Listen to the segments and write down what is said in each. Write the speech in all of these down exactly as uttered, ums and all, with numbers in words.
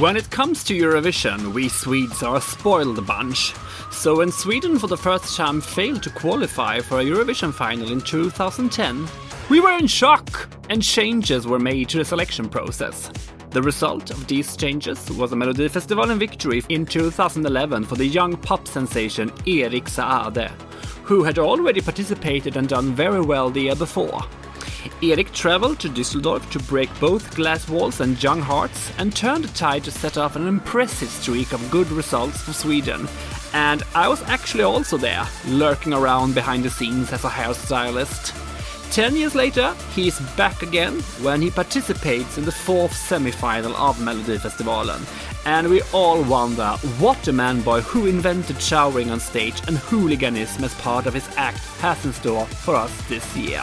When it comes to Eurovision, we Swedes are a spoiled bunch. So when Sweden for the first time failed to qualify for a Eurovision final in two thousand ten, we were in shock and changes were made to the selection process. The result of these changes was a Melodifestivalen victory in two thousand eleven for the young pop sensation Erik Saade, who had already participated and done very well the year before. Erik travelled to Düsseldorf to break both glass walls and young hearts and turned the tide to set off an impressive streak of good results for Sweden. And I was actually also there, lurking around behind the scenes as a hairstylist. Ten years later, he is back again when he participates in the fourth semi-final of Melodifestivalen. And we all wonder what a man-boy who invented showering on stage and hooliganism as part of his act has in store for us this year.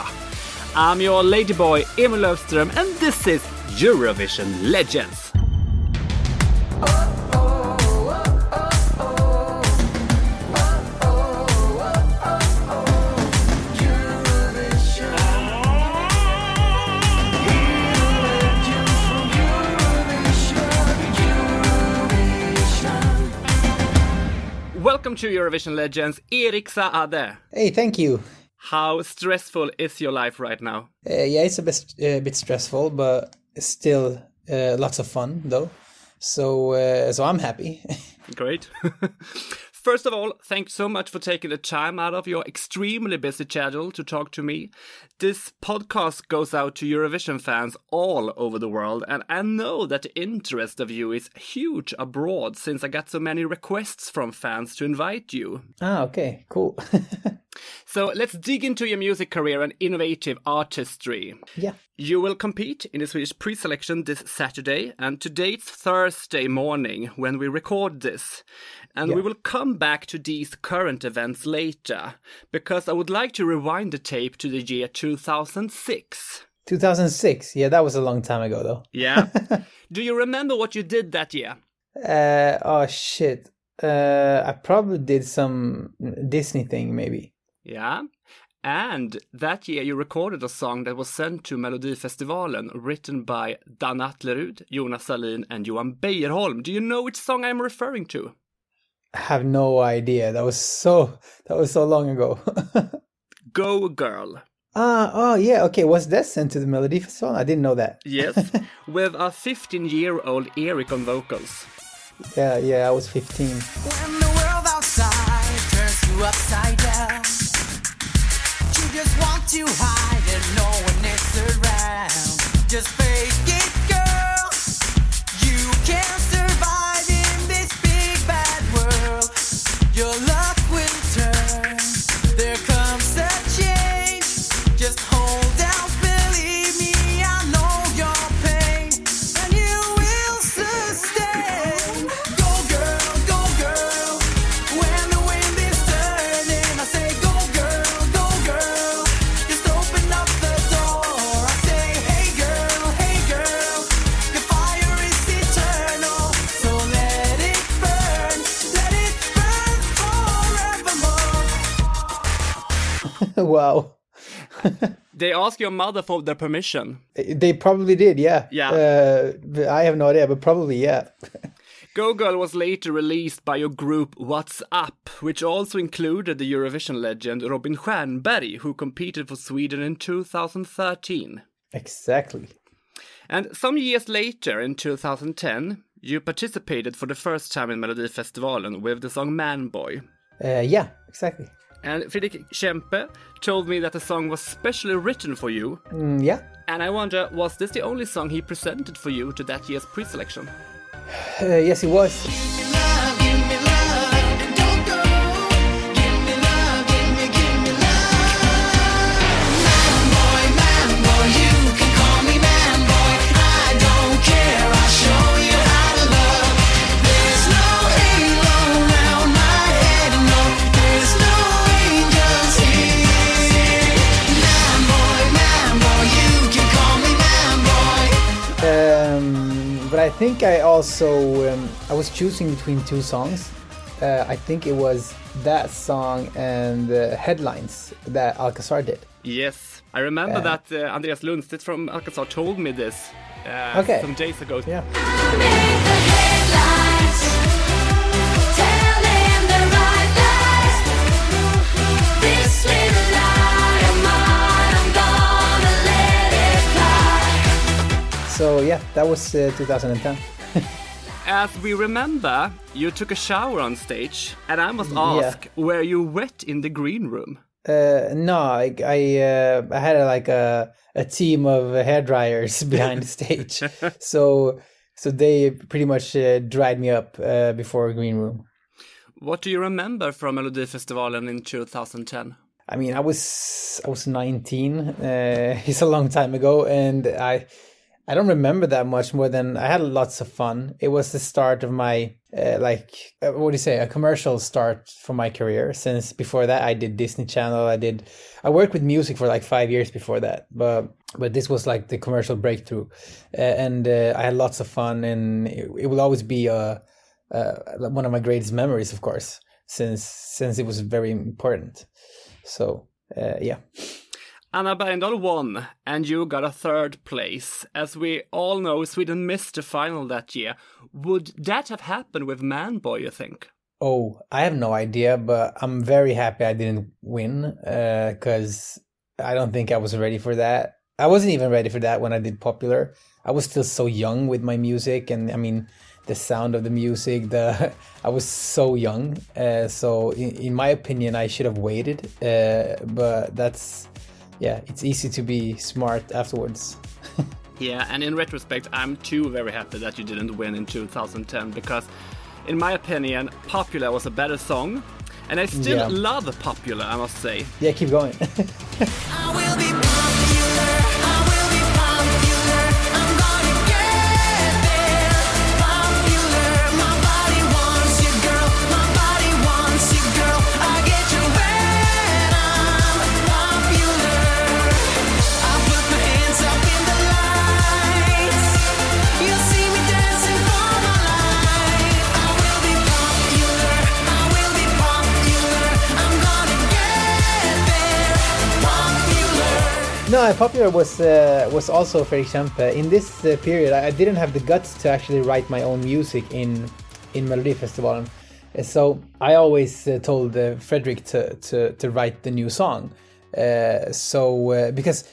I'm your ladyboy, Emil Löfström, and this is Eurovision Legends. Welcome to Eurovision Legends, Erik Saade. Hey, thank you. How stressful is your life right now? Uh, yeah, it's a bit, a bit stressful, but still uh, lots of fun, though. So uh, so I'm happy. Great. First of all, thanks so much for taking the time out of your extremely busy schedule to talk to me. This podcast goes out to Eurovision fans all over the world, and I know that the interest of you is huge abroad since I got so many requests from fans to invite you. Ah, okay, cool. So let's dig into your music career and innovative artistry. Yeah. You will compete in the Swedish pre-selection this Saturday, and today's Thursday morning when we record this. And yeah. we will come back to these current events later, because I would like to rewind the tape to the year two thousand six. two thousand six? Yeah, that was a long time ago, though. Yeah. Do you remember what you did that year? Uh, oh, shit. Uh, I probably did some Disney thing, maybe. Yeah. And that year you recorded a song that was sent to Melodifestivalen, written by Dan Atlerud, Jonas Salin and Johan Bejerholm. Do you know which song I'm referring to? I have no idea. That was so that was so long ago. Go Girl. Ah, oh yeah, okay. Was that sent to the Melodifestivalen? I didn't know that. Yes, with a fifteen-year-old Erik on vocals. Yeah, yeah, I was fifteen. When the world outside turns you upside down, you just want to hide and no one is around. Just fake it, girl. You can survive in this big bad world. Your luck will turn. There comes a change. Just hold out, believe me, I know your pain, and you will sustain. Go girl, go girl. When the wind is turning, I say go girl, go girl. Just open up the door. I say hey girl, hey girl. Your fire is eternal, so let it burn, let it burn forevermore. Wow. They asked your mother for their permission. They probably did, yeah. Yeah. Uh, I have no idea, but probably, yeah. Go Girl was later released by your group What's Up, which also included the Eurovision legend Robin Stjernberg, who competed for Sweden in two thousand thirteen. Exactly. And some years later, in two thousand ten, you participated for the first time in Melodifestivalen with the song Man Boy. Uh, yeah, exactly. And Fredrik Kempe told me that the song was specially written for you. Mm, yeah. And I wonder, was this the only song he presented for you to that year's pre-selection? Uh, yes, it was. Give me love, give me love, and don't go. Give me love, give me, give me love. Man boy, man boy, you can call me man boy. I don't care, I'll show you how to love. There's no halo around my head, no. There's no angels here. Man boy, man boy, you can call me man boy. Um... But I think I also, um, I was choosing between two songs. Uh, I think it was that song and uh, Headlines that Alcazar did. Yes, I remember uh, that uh, Andreas Lundstedt from Alcazar told me this. uh, okay. some days ago. Yeah. So yeah, that was uh, twenty ten. As we remember, you took a shower on stage, and I must ask, yeah. were you wet in the green room? Uh, no, I I, uh, I had a, like a a team of hair dryers behind the stage, so so they pretty much uh, dried me up uh, before a green room. What do you remember from Melodifestivalen in twenty ten? I mean, I was I was nineteen. Uh, it's a long time ago, and I. I don't remember that much more than I had lots of fun. It was the start of my, uh, like, what do you say, a commercial start for my career. Since before that, I did Disney Channel. I did, I worked with music for like five years before that. But but this was like the commercial breakthrough. Uh, and uh, I had lots of fun. And it, it will always be uh, uh, one of my greatest memories, of course, since since it was very important. So, uh, yeah. Anna Berndahl won, and you got a third place. As we all know, Sweden missed the final that year. Would that have happened with Manboy, you think? Oh, I have no idea, but I'm very happy I didn't win, because uh, I don't think I was ready for that. I wasn't even ready for that when I did Popular. I was still so young with my music, and I mean, the sound of the music, the I was so young. Uh, so in, in my opinion, I should have waited, uh, but that's... Yeah, it's easy to be smart afterwards. Yeah, and in retrospect, I'm too very happy that you didn't win in two thousand ten, because in my opinion, Popular was a better song, and I still yeah. love Popular, I must say. Yeah, keep going. I will be popular, I will be popular, I'm gonna get there. Popular, my body wants you, girl, my body wants you, girl, I get you when I'm popular. No, Popular was uh, was also Felix Kämpe. In this uh, period, I, I didn't have the guts to actually write my own music in in Melodifestivalen. So I always uh, told uh, Fredrik to, to to write the new song. Uh, so uh, because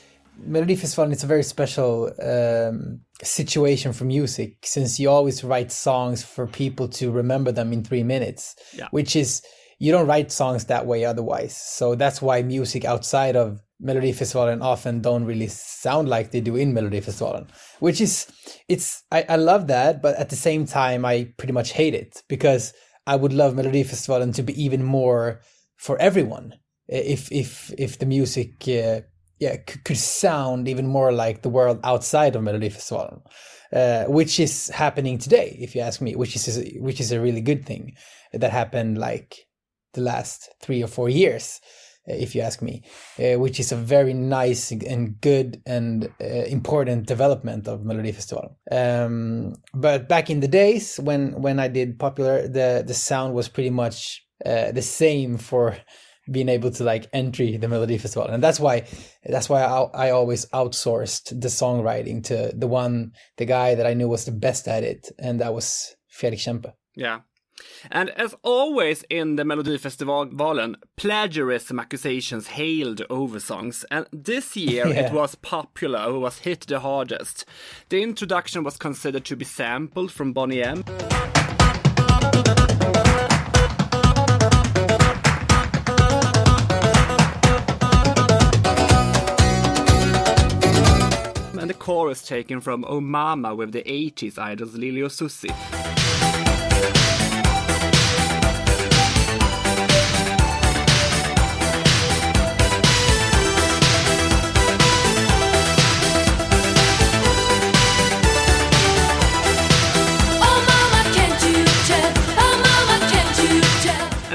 Melodifestivalen is a very special um, situation for music, since you always write songs for people to remember them in three minutes, yeah. which is you don't write songs that way otherwise. So that's why music outside of Melodifestivalen often don't really sound like they do in Melodifestivalen, which is, it's, I, I love that, but at the same time, I pretty much hate it, because I would love Melodifestivalen to be even more for everyone. If, if, if the music, uh, yeah, c- could sound even more like the world outside of Melodifestivalen, uh, which is happening today, if you ask me, which is, which is a really good thing that happened like the last three or four years. If you ask me, uh, which is a very nice and good and uh, important development of Melodifestivalen. Um, but back in the days when, when I did Popular, the, the sound was pretty much uh, the same for being able to like enter the Melodifestivalen, and that's why that's why I, I always outsourced the songwriting to the one the guy that I knew was the best at it, and that was Fredrik Kempe. Yeah. And as always in the Melodifestivalen, plagiarism accusations hailed over songs, and this year yeah. it was Popular who was hit the hardest. The introduction was considered to be sampled from Bonnie M. And the chorus taken from Oh Mama with the eighties idols Lilio Susi.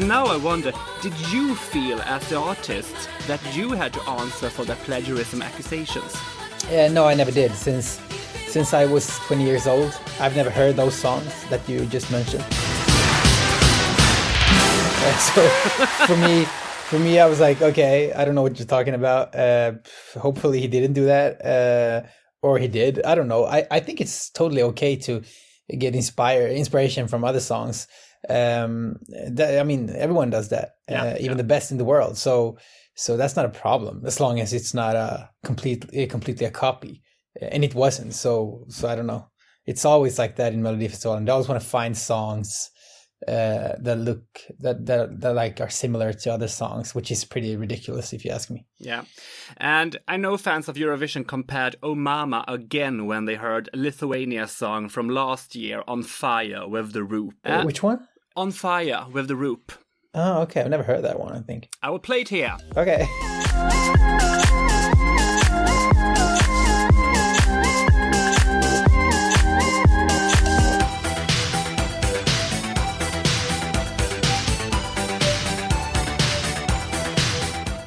Now I wonder, did you feel as the artist that you had to answer for the plagiarism accusations? Yeah, no, I never did. Since since I was twenty years old, I've never heard those songs that you just mentioned. Uh, so for me, for me, I was like, okay, I don't know what you're talking about. Uh, hopefully, he didn't do that. Uh, or he did. I don't know. I, I think it's totally okay to get inspire inspiration from other songs. Um, that, I mean, everyone does that, yeah, uh, even yeah. the best in the world. So, so that's not a problem as long as it's not a complete, a, completely a copy. And it wasn't. So, so I don't know. It's always like that in Melodifestivalen, and I always want to find songs uh, that look that, that that like are similar to other songs, which is pretty ridiculous if you ask me. Yeah, and I know fans of Eurovision compared "Oh Mama" again when they heard Lithuania's song from last year, "On Fire with the Roop." Uh, which one? "On Fire with the Roop." Oh, okay. I've never heard that one. I think I will play it here. Okay.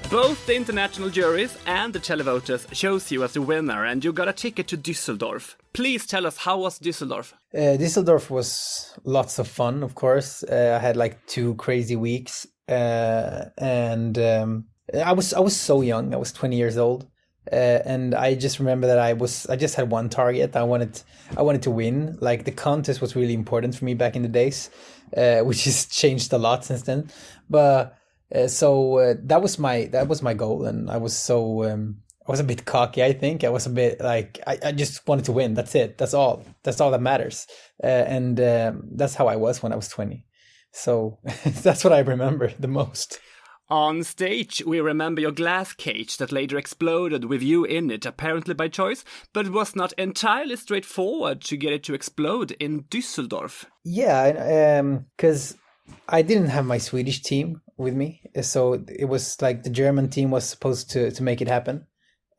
Both the international juries and the televoters chose you as the winner, and you got a ticket to Düsseldorf. Please tell us, how was Düsseldorf? Uh, Düsseldorf was lots of fun, of course. Uh, I had like two crazy weeks, uh, and um, I was I was so young. I was twenty years old, uh, and I just remember that I was I just had one target. I wanted I wanted to win. Like the contest was really important for me back in the days, uh, which has changed a lot since then, but. Uh, so uh, that was my that was my goal, and I was so um, I was a bit cocky. I think I was a bit like I, I just wanted to win. That's it. That's all. That's all that matters. Uh, and um, that's how I was when I was twenty. So that's what I remember the most. On stage, we remember your glass cage that later exploded with you in it, apparently by choice, but it was not entirely straightforward to get it to explode in Düsseldorf. Yeah, because um, I didn't have my Swedish team with me, so it was like the German team was supposed to to make it happen,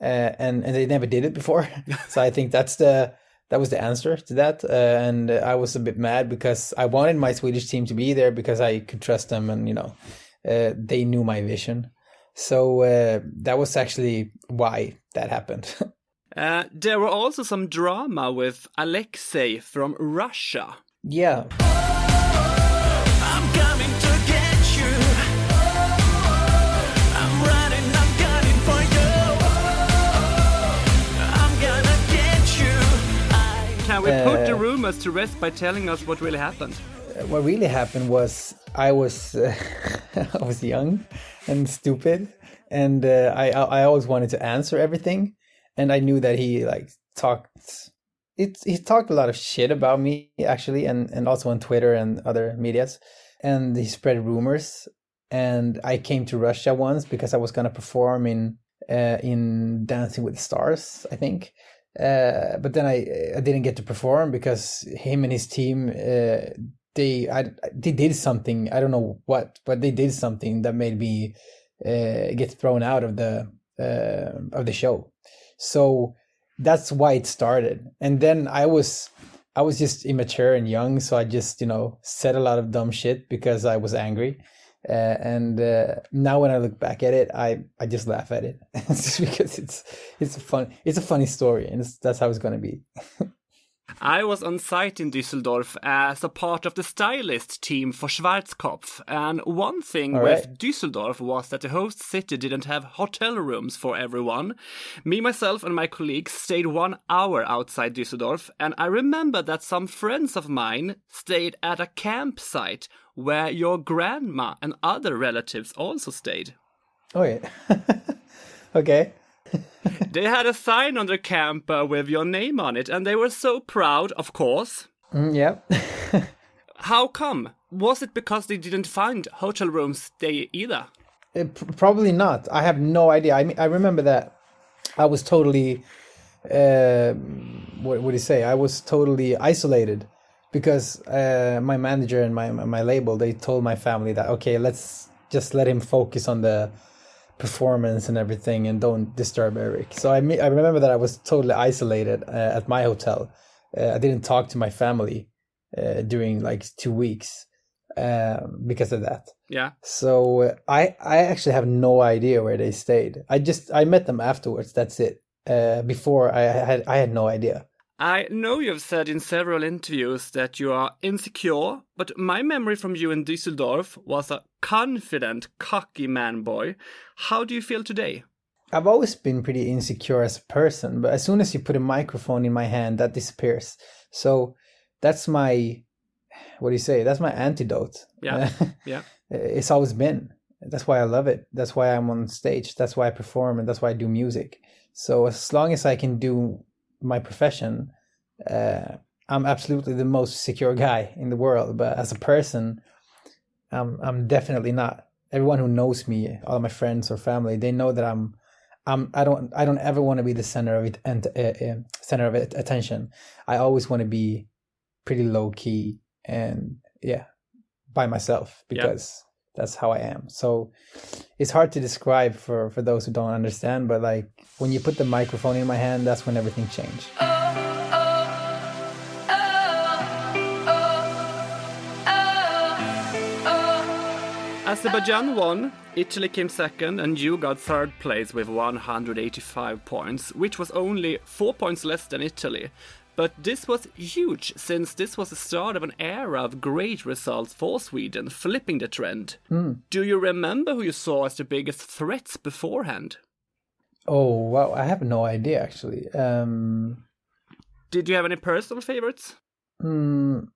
uh, and and they never did it before. So I think that's the that was the answer to that, uh, and I was a bit mad because I wanted my Swedish team to be there because I could trust them, and you know uh, they knew my vision. So uh, that was actually why that happened. uh, there were also some drama with Alexei from Russia. Yeah. Can we put the rumors to rest by telling us what really happened? What really happened was I was uh, I was young and stupid, and uh, I I always wanted to answer everything, and I knew that he like talked it he talked a lot of shit about me actually, and and also on Twitter and other medias, and he spread rumors. And I came to Russia once because I was gonna perform in uh, in Dancing with the Stars, I think. Uh, but then I, I didn't get to perform because him and his team, uh, they I, they did something, I don't know what, but they did something that made me uh, get thrown out of the uh, of the show. So that's why it started. And then I was I was just immature and young, so I just you know said a lot of dumb shit because I was angry. Uh, and uh, now when I look back at it, I, I just laugh at it just because it's it's a fun it's a funny story, and it's, that's how it's gonna be. I was on site in Düsseldorf as a part of the stylist team for Schwarzkopf, and one thing All with right. Düsseldorf was that the host city didn't have hotel rooms for everyone. Me, myself and my colleagues stayed one hour outside Düsseldorf, and I remember that some friends of mine stayed at a campsite where your grandma and other relatives also stayed. Oh, yeah. Okay. They had a sign on the camper with your name on it, and they were so proud, of course. Mm, yeah. How come? Was it because they didn't find hotel rooms they either? It, probably not. I have no idea. I mean, I remember that I was totally, uh, what would you say? I was totally isolated because uh, my manager and my, my label, they told my family that, okay, let's just let him focus on the performance and everything and don't disturb Eric. So I I remember that I was totally isolated uh, at my hotel. Uh, I didn't talk to my family uh, during like two weeks uh, because of that. Yeah. So uh, I I actually have no idea where they stayed. I just I met them afterwards. That's it. Uh, before I had I had no idea. I know you've said in several interviews that you are insecure, but my memory from you in Düsseldorf was a confident, cocky man boy. How do you feel today? I've always been pretty insecure as a person, but as soon as you put a microphone in my hand, that disappears. So that's my, what do you say? That's my antidote. Yeah, yeah. It's always been. That's why I love it. That's why I'm on stage. That's why I perform, and that's why I do music. So as long as I can do my profession, uh, I'm absolutely the most secure guy in the world. But as a person, I'm I'm definitely not. Everyone who knows me, all my friends or family, they know that I'm, I'm I don't I don't ever want to be the center of it and uh, uh, center of it, attention. I always want to be pretty low key and yeah, by myself because. Yeah. That's how I am. So it's hard to describe for, for those who don't understand, but like when you put the microphone in my hand, that's when everything changed. Oh, oh, oh, oh, oh, oh. Azerbaijan won, Italy came second, and you got third place with one hundred eighty-five points, which was only four points less than Italy. But this was huge, since this was the start of an era of great results for Sweden, flipping the trend. Mm. Do you remember who you saw as the biggest threats beforehand? Oh, wow, I have no idea, actually. Um, Did you have any personal favorites? Mm,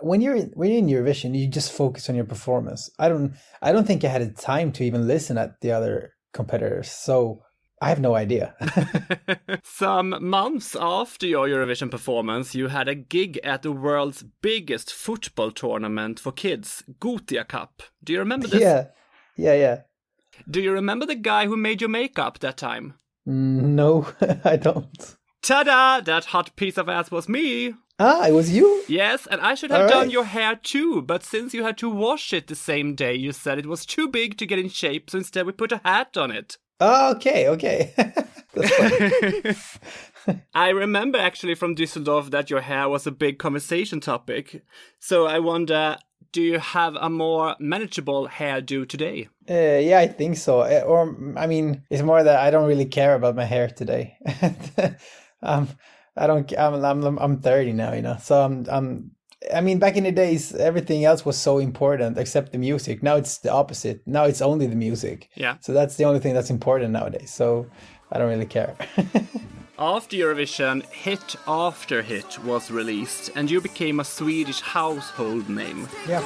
when you're when you're in Eurovision, you just focus on your performance. I don't, I don't think I had the time to even listen at the other competitors, so... I have no idea. Some months after your Eurovision performance, you had a gig at the world's biggest football tournament for kids, Gothia Cup. Do you remember this? Yeah, yeah, yeah. Do you remember the guy who made your makeup that time? No, I don't. Ta-da! That hot piece of ass was me! Ah, it was you? Yes, and I should have All done right. your hair too, but since you had to wash it the same day, you said it was too big to get in shape, so instead we put a hat on it. Oh, okay, okay. That's funny. I remember actually from Düsseldorf that your hair was a big conversation topic. So I wonder, do you have a more manageable hairdo today? Uh, yeah, I think so. Or, I mean, it's more that I don't really care about my hair today. um, I don't, I'm, I'm, I'm thirty now, you know, so I'm, I'm, I mean, back in the days, everything else was so important except the music. Now it's the opposite. Now it's only the music. Yeah. So that's the only thing that's important nowadays. So I don't really care. After Eurovision, hit after hit was released and you became a Swedish household name. Yeah.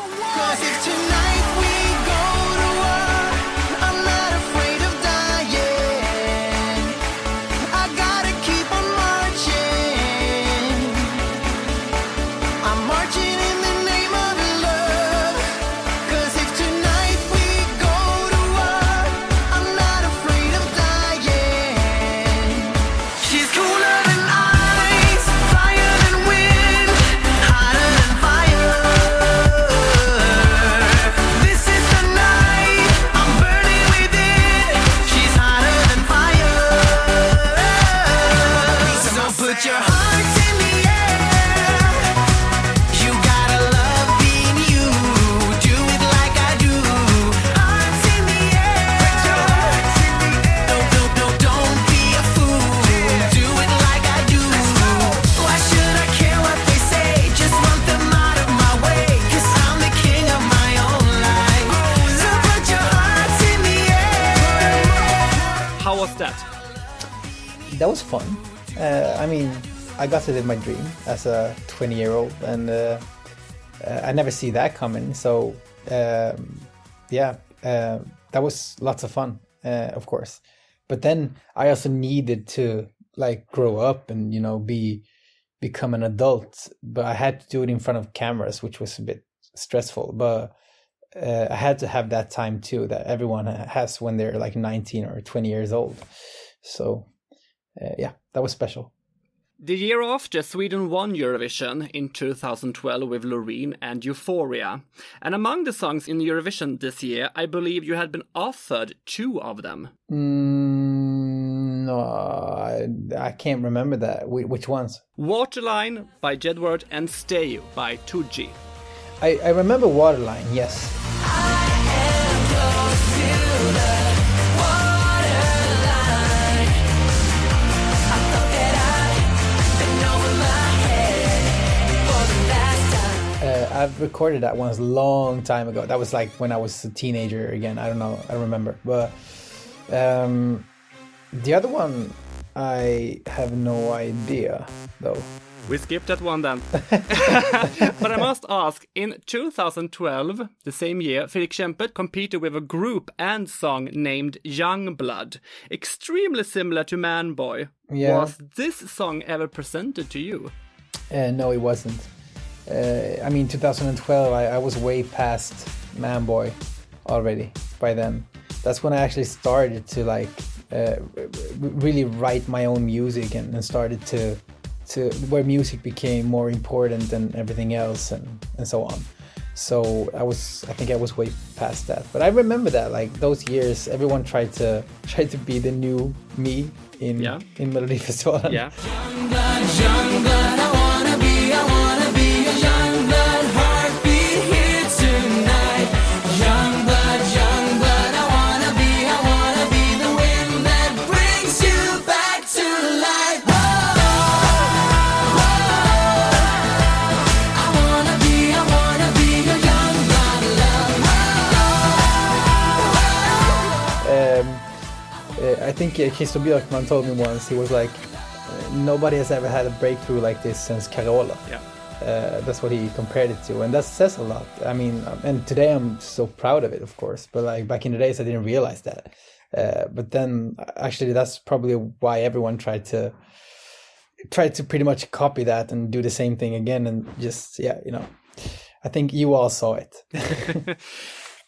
That was fun. Uh, I mean, I got to live my dream as a twenty-year-old, and uh, uh, I never see that coming. So, um, yeah, uh, that was lots of fun, uh, of course. But then I also needed to like grow up and you know be become an adult. But I had to do it in front of cameras, which was a bit stressful. But uh, I had to have that time too that everyone has when they're like nineteen or twenty years old. So. Uh, yeah, that was special. The year after, Sweden won Eurovision in two thousand twelve with Loreen and Euphoria. And among the songs in Eurovision this year, I believe you had been offered two of them. Mm, no, I, I can't remember that. Wh- which ones? Waterline by Jedward and Stay by Tudji. I, I remember Waterline, yes. I've recorded that once a long time ago. That was like when I was a teenager again. I don't know. I remember. But um, The other one, I have no idea, though. We skipped that one then. But I must ask, in two thousand twelve, the same year, Felix Kämpe competed with a group and song named Young Blood, extremely similar to Man Boy. Yeah. Was this song ever presented to you? Uh, no, it wasn't. Uh, I mean, two thousand twelve, I, I was way past Man Boy already by then. That's when I actually started to like uh, really write my own music and, and started to... To where music became more important than everything else and, and so on. So I was, I think I was way past that. But I remember that, like those years, everyone tried to try to be the new me in yeah. in Melodifestivalen. Yeah. Young blood, young blood, I wanna be, I wanna be a young blood heartbeat here tonight. Young blood, young blood, I wanna be, I wanna be the wind that brings you back to life. I think Christopher Björkman told me once, he was like, nobody has ever had a breakthrough like this since Carola. Yeah. Uh, that's what he compared it to. And that says a lot. I mean, and today I'm so proud of it, of course. But like back in the days, I didn't realize that. Uh, but then actually, that's probably why everyone tried to tried to pretty much copy that and do the same thing again. And just, yeah, you know, I think you all saw it.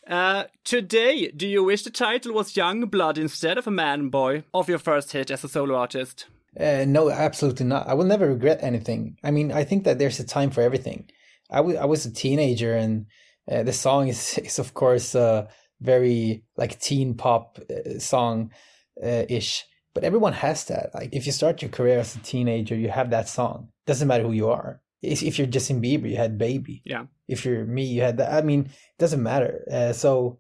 Uh, today, do you wish the title was Young Blood instead of a Man Boy of your first hit as a solo artist? Uh, no, absolutely not. I will never regret anything. I mean, I think that there's a time for everything. I, w- I was a teenager, and uh, the song is, is of course, uh, very like teen pop uh, song uh, ish. But everyone has that. Like, if you start your career as a teenager, you have that song. Doesn't matter who you are. If you're Justin Bieber, you had Baby. Yeah. If you're me, you had that. I mean, it doesn't matter. Uh, so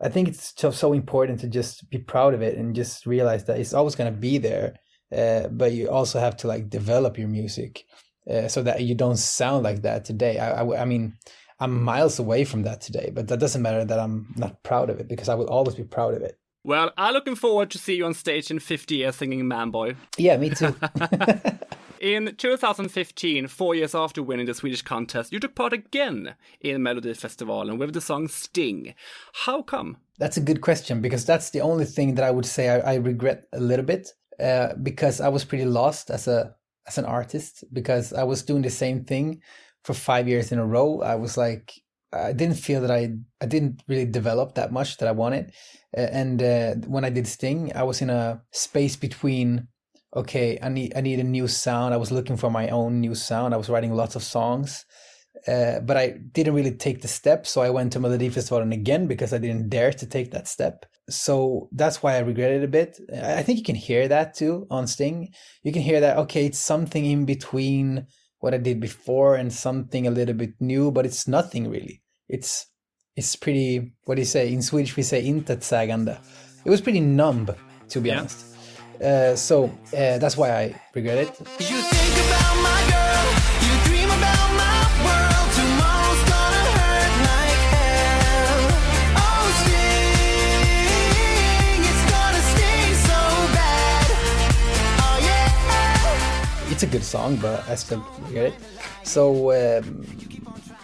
I think it's so, so important to just be proud of it and just realize that it's always going to be there. Uh, but you also have to like develop your music uh, so that you don't sound like that today. I, I, I mean, I'm miles away from that today, but that doesn't matter that I'm not proud of it because I will always be proud of it. Well, I'm looking forward to see you on stage in fifty years singing Man Boy. Yeah, me too. In two thousand fifteen, four years after winning the Swedish contest, you took part again in Melodifestivalen with the song Sting. How come? That's a good question, because that's the only thing that I would say I, I regret a little bit, uh, because I was pretty lost as a as an artist, because I was doing the same thing for five years in a row. I was like, I didn't feel that I, I didn't really develop that much that I wanted. Uh, and uh, when I did Sting, I was in a space between... okay, I need I need a new sound. I was looking for my own new sound. I was writing lots of songs, uh, but I didn't really take the step. So I went to Melodifestivalen again because I didn't dare to take that step. So that's why I regret it a bit. I think you can hear that too on Sting. You can hear that, okay, it's something in between what I did before and something a little bit new, but it's nothing really. It's it's pretty, what do you say? In Swedish we say intetsägande. It was pretty numb, to be yeah. honest. Uh, so uh, that's why I regret it. You think about my girl, you dream about my world, tomorrow's gonna hurt like hell. Oh, sting, it's gonna sting so bad. Oh, yeah. It's a good song, but I still regret it. So um,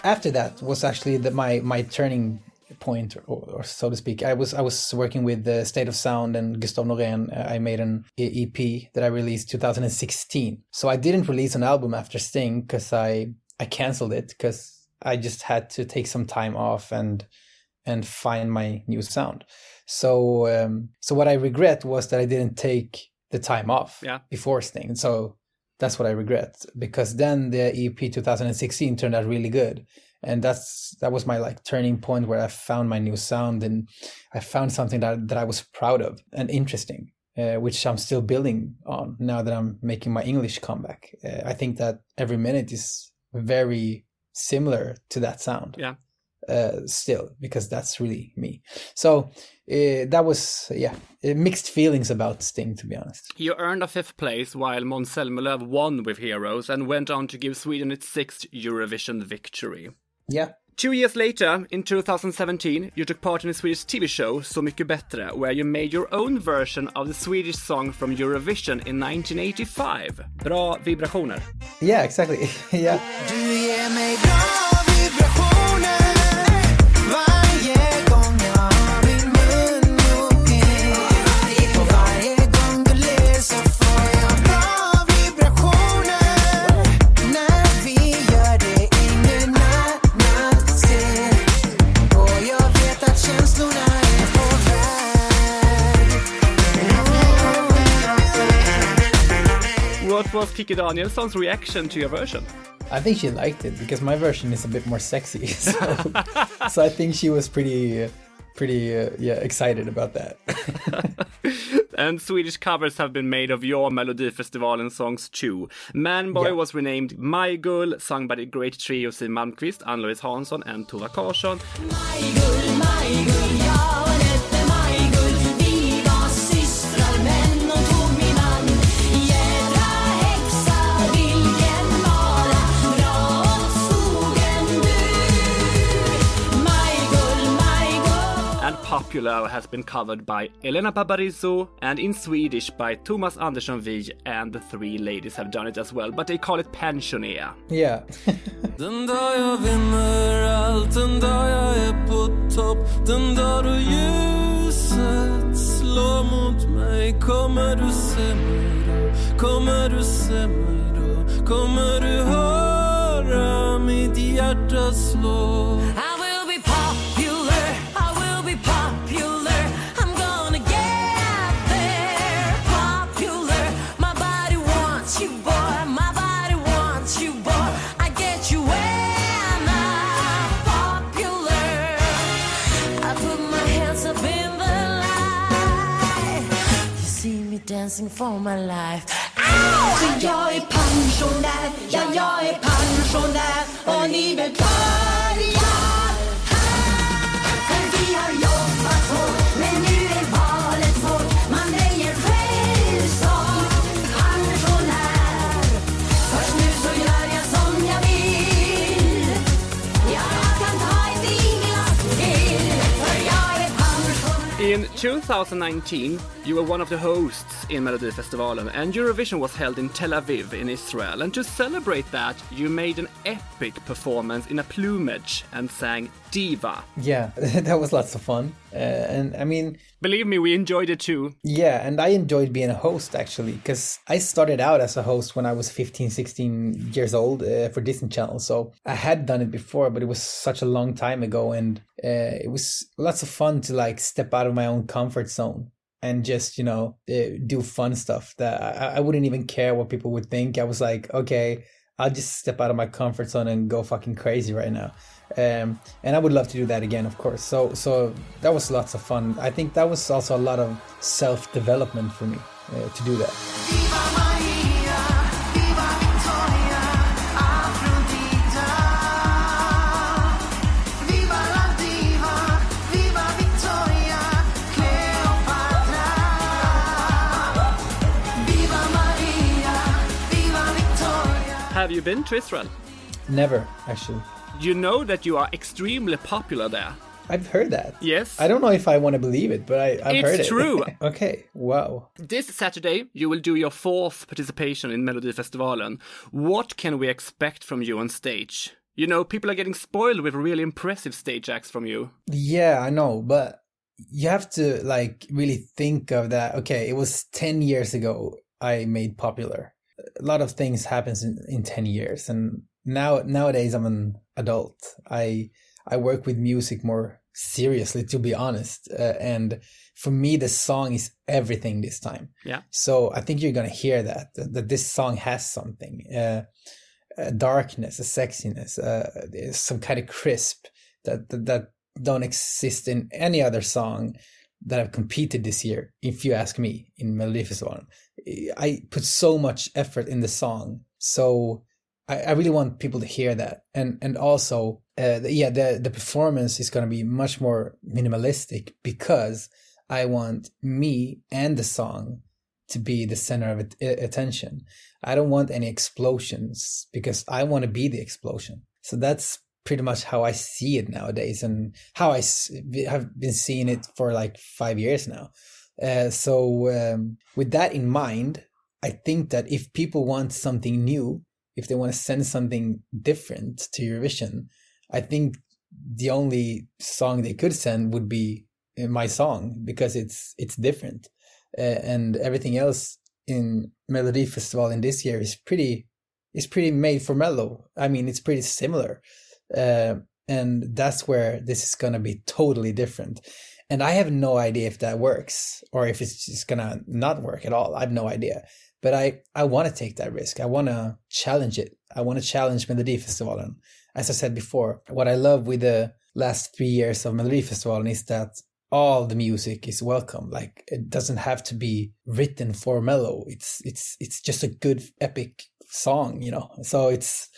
after that was actually the, my, my turning point, or, or so to speak. I was I was working with the State of Sound and Gustav Norén. I made an E P that I released two thousand sixteen. So I didn't release an album after Sting because I, I canceled it because I just had to take some time off and and find my new sound. So um, so what I regret was that I didn't take the time off yeah. before Sting. So that's what I regret, because then the E P two thousand sixteen turned out really good. And that's that was my like turning point where I found my new sound, and I found something that, that I was proud of and interesting, uh, which I'm still building on now that I'm making my English comeback. Uh, I think that every minute is very similar to that sound. Yeah. Uh, still, because that's really me. So uh, that was, yeah, mixed feelings about Sting, to be honest. You earned a fifth place while Måns Zelmerlöw won with Heroes and went on to give Sweden its sixth Eurovision victory. Yeah, Two years later, in two thousand seventeen, you took part in a Swedish T V show, Så mycket bättre, where you made your own version of the Swedish song from Eurovision in nineteen eighty-five. Bra vibrationer. Yeah, exactly. Yeah. Du ger mig bra vibrationer. What was Kikki Danielsson's reaction to your version? I think she liked it because my version is a bit more sexy. So, so I think she was pretty, pretty, uh, yeah, excited about that. And Swedish covers have been made of your Melodifestivalen songs too. Manboy yeah. was renamed My Gull, sung by the great trio Siw Malmqvist, Ann-Louise Hansson, and Tova Karsson. My Gull, My Gull, ja. Popular has been covered by Elena Paparizou and in Swedish by Thomas Andersson Vi, and the three ladies have done it as well, but they call it pensionär. Yeah. Den dag jag vinner allt, den dag jag är på topp, den dag du ljuset slår mot mig, kommer du se mig då, kommer du se mig då, kommer du höra mitt hjärta slå. Dancing for my life. Ow! Så jag är pensionär, ja jag är pensionär och livet börjar här. För vi har jobbat hårt, men nu är valet svårt. Man väljer själv som pensionär. Först nu så gör jag som jag vill. Ja, jag kan ta ett inglas till, för jag är pensionär. In twenty nineteen, you were one of the hosts in Melodifestivalen, and Eurovision was held in Tel Aviv in Israel. And to celebrate that, you made an epic performance in a plumage and sang Diva. Yeah, that was lots of fun. Uh, and I mean... Believe me, we enjoyed it too. Yeah, and I enjoyed being a host, actually, because I started out as a host when I was fifteen, sixteen years old uh, for Disney Channel. So I had done it before, but it was such a long time ago. And uh, it was lots of fun to like step out of my own comfort zone. And just, you know, do fun stuff that I, I wouldn't even care what people would think. I was like, okay, I'll just step out of my comfort zone and go fucking crazy right now. Um, and I would love to do that again, of course. So so that was lots of fun. I think that was also a lot of self-development for me uh, to do that. Have you been to Israel? Never, actually. You know that you are extremely popular there. I've heard that. Yes. I don't know if I want to believe it, but I, I've it's heard it. It's true. Okay, wow. This Saturday, you will do your fourth participation in Melodifestivalen. What can we expect from you on stage? You know, people are getting spoiled with really impressive stage acts from you. Yeah, I know, but you have to, like, really think of that. Okay, it was ten years ago I made popular. A lot of things happens in, in ten years, and now nowadays I'm an adult. I I work with music more seriously, to be honest. Uh, and for me, the song is everything this time. Yeah. So I think you're gonna hear that that this song has something, uh, a darkness, a sexiness, uh, some kind of crisp that, that that don't exist in any other song that I've competed this year. If you ask me, in Melodifestivalen, I put so much effort in the song, so I, I really want people to hear that. And and also, uh, the, yeah, the the performance is going to be much more minimalistic because I want me and the song to be the center of it, attention. I don't want any explosions because I want to be the explosion. So that's pretty much how I see it nowadays, and how I have been seeing it for like five years now. Uh, so um, with that in mind, I think that if people want something new, if they want to send something different to Eurovision, I think the only song they could send would be my song, because it's it's different. Uh, and everything else in Melodifestivalen in this year is pretty is pretty made for mellow. I mean, it's pretty similar. Uh, and that's where this is going to be totally different. And I have no idea if that works or if it's just going to not work at all. I have no idea. But I, I want to take that risk. I want to challenge it. I want to challenge Melodifestivalen. As I said before, what I love with the last three years of Melodifestivalen is that all the music is welcome. Like, it doesn't have to be written for mellow. It's it's it's just a good epic song, you know. So it's,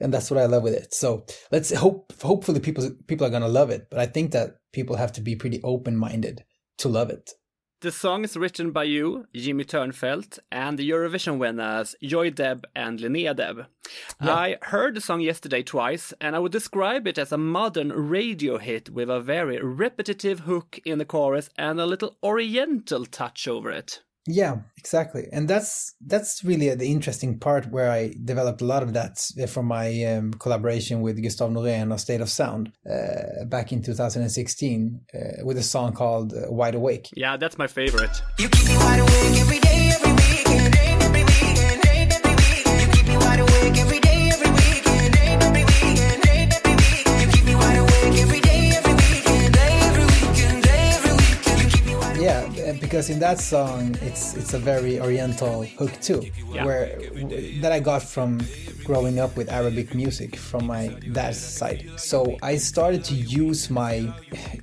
and that's what I love with it. So let's hope. Hopefully, people people are gonna love it. But I think that people have to be pretty open minded to love it. The song is written by you, Jimmy Turnfelt, and the Eurovision winners, Joy Deb and Linnea Deb. Yeah. I heard the song yesterday twice, and I would describe it as a modern radio hit with a very repetitive hook in the chorus and a little oriental touch over it. Yeah, exactly. And that's that's really the interesting part where I developed a lot of that from my um, collaboration with Gustav Norén of State of Sound uh, back in two thousand sixteen uh, with a song called uh, Wide Awake. Yeah, that's my favorite. You keep me wide awake every day, every weekend, every weekend, every weekend. You keep me wide awake every day, every weekend, every weekend, every weekend. You keep me wide awake every day, every weekend, every weekend, every weekend. You keep me wide awake. Yeah. Because in that song, it's it's a very oriental hook too, yeah. where w- that I got from growing up with Arabic music from my dad's side. So I started to use my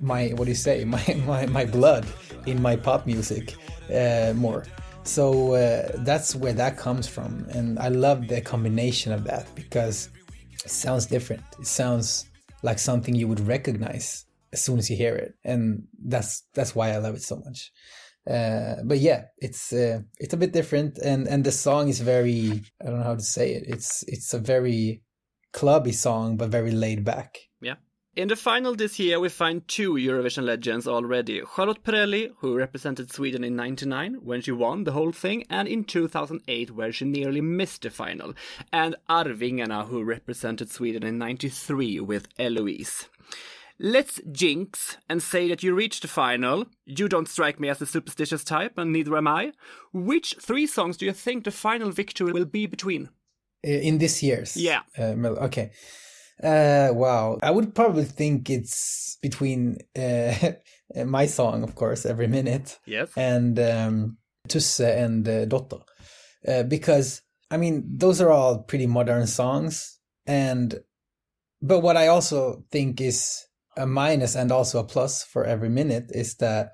my what do you say my my, my blood in my pop music uh, more. So uh, that's where that comes from, and I love the combination of that because it sounds different. It sounds like something you would recognize as soon as you hear it, and that's that's why I love it so much. Uh, but yeah, it's uh, it's a bit different, and, and the song is very, I don't know how to say it. It's it's a very clubby song, but very laid back. Yeah. In the final this year, we find two Eurovision legends already. Charlotte Perrelli, who represented Sweden in ninety-nine when she won the whole thing, and in two thousand eight where she nearly missed the final, and Arvingarna, who represented Sweden in ninety-three with Eloise. Let's jinx and say that you reach the final. You don't strike me as a superstitious type, and neither am I. Which three songs do you think the final victory will be between? In this year's? Yeah. Uh, okay. Uh, wow. I would probably think it's between uh, my song, of course, Every Minute, yes, and um, Tusse and uh, Dotter. Uh, because, I mean, those are all pretty modern songs. and But what I also think is a minus and also a plus for Every Minute is that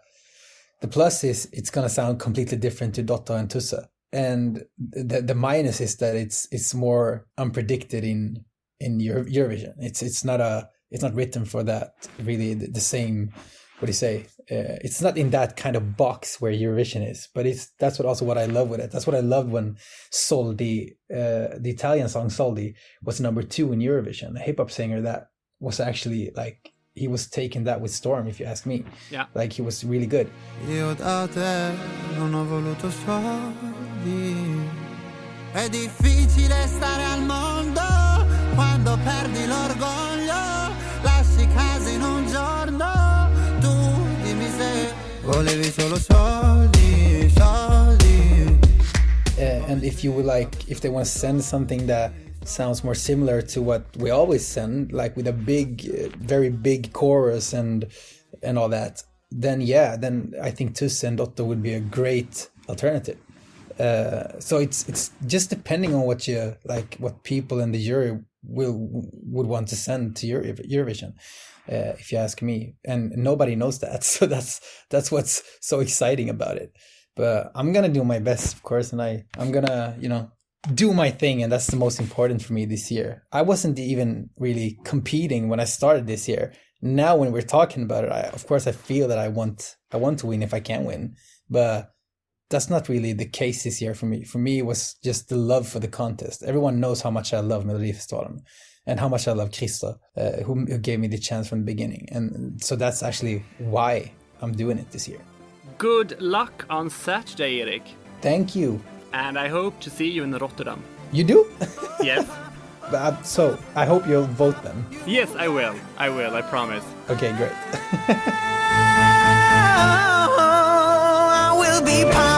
the plus is it's going to sound completely different to Dotter and Tusse, and the the minus is that it's it's more unpredicted in in Euro- Eurovision. It's it's not a it's not written for that really the, the same. What do you say? Uh, it's not in that kind of box where Eurovision is, but it's that's what also what I love with it. That's what I loved when Soldi, uh, the Italian song Soldi, was number two in Eurovision. A hip hop singer that was actually like. He was taking that with storm, if you ask me. Yeah. Like, he was really good. Uh, and if you would like, if they want to send something that sounds more similar to what we always send, like with a big, very big chorus and and all that, then yeah, then I think Tusse and Dotter would be a great alternative. Uh, so it's it's just depending on what you like, what people in the jury will would want to send to Euro, Eurovision, uh, if you ask me. And nobody knows that, so that's that's what's so exciting about it. But I'm gonna do my best, of course, and I I'm gonna you know. do my thing, and that's the most important for me this year. I wasn't even really competing when I started this year. Now when we're talking about it, I, of course I feel that I want I want to win if I can win, but that's not really the case this year for me. For me, it was just the love for the contest. Everyone knows how much I love Melodifestivalen, and how much I love Krista, uh, who, who gave me the chance from the beginning. And so that's actually why I'm doing it this year. Good luck on Saturday, Erik. Thank you. And I hope to see you in Rotterdam. You do? Yes. But, so, I hope you'll vote then. Yes, I will. I will, I promise. Okay, great. I will be part-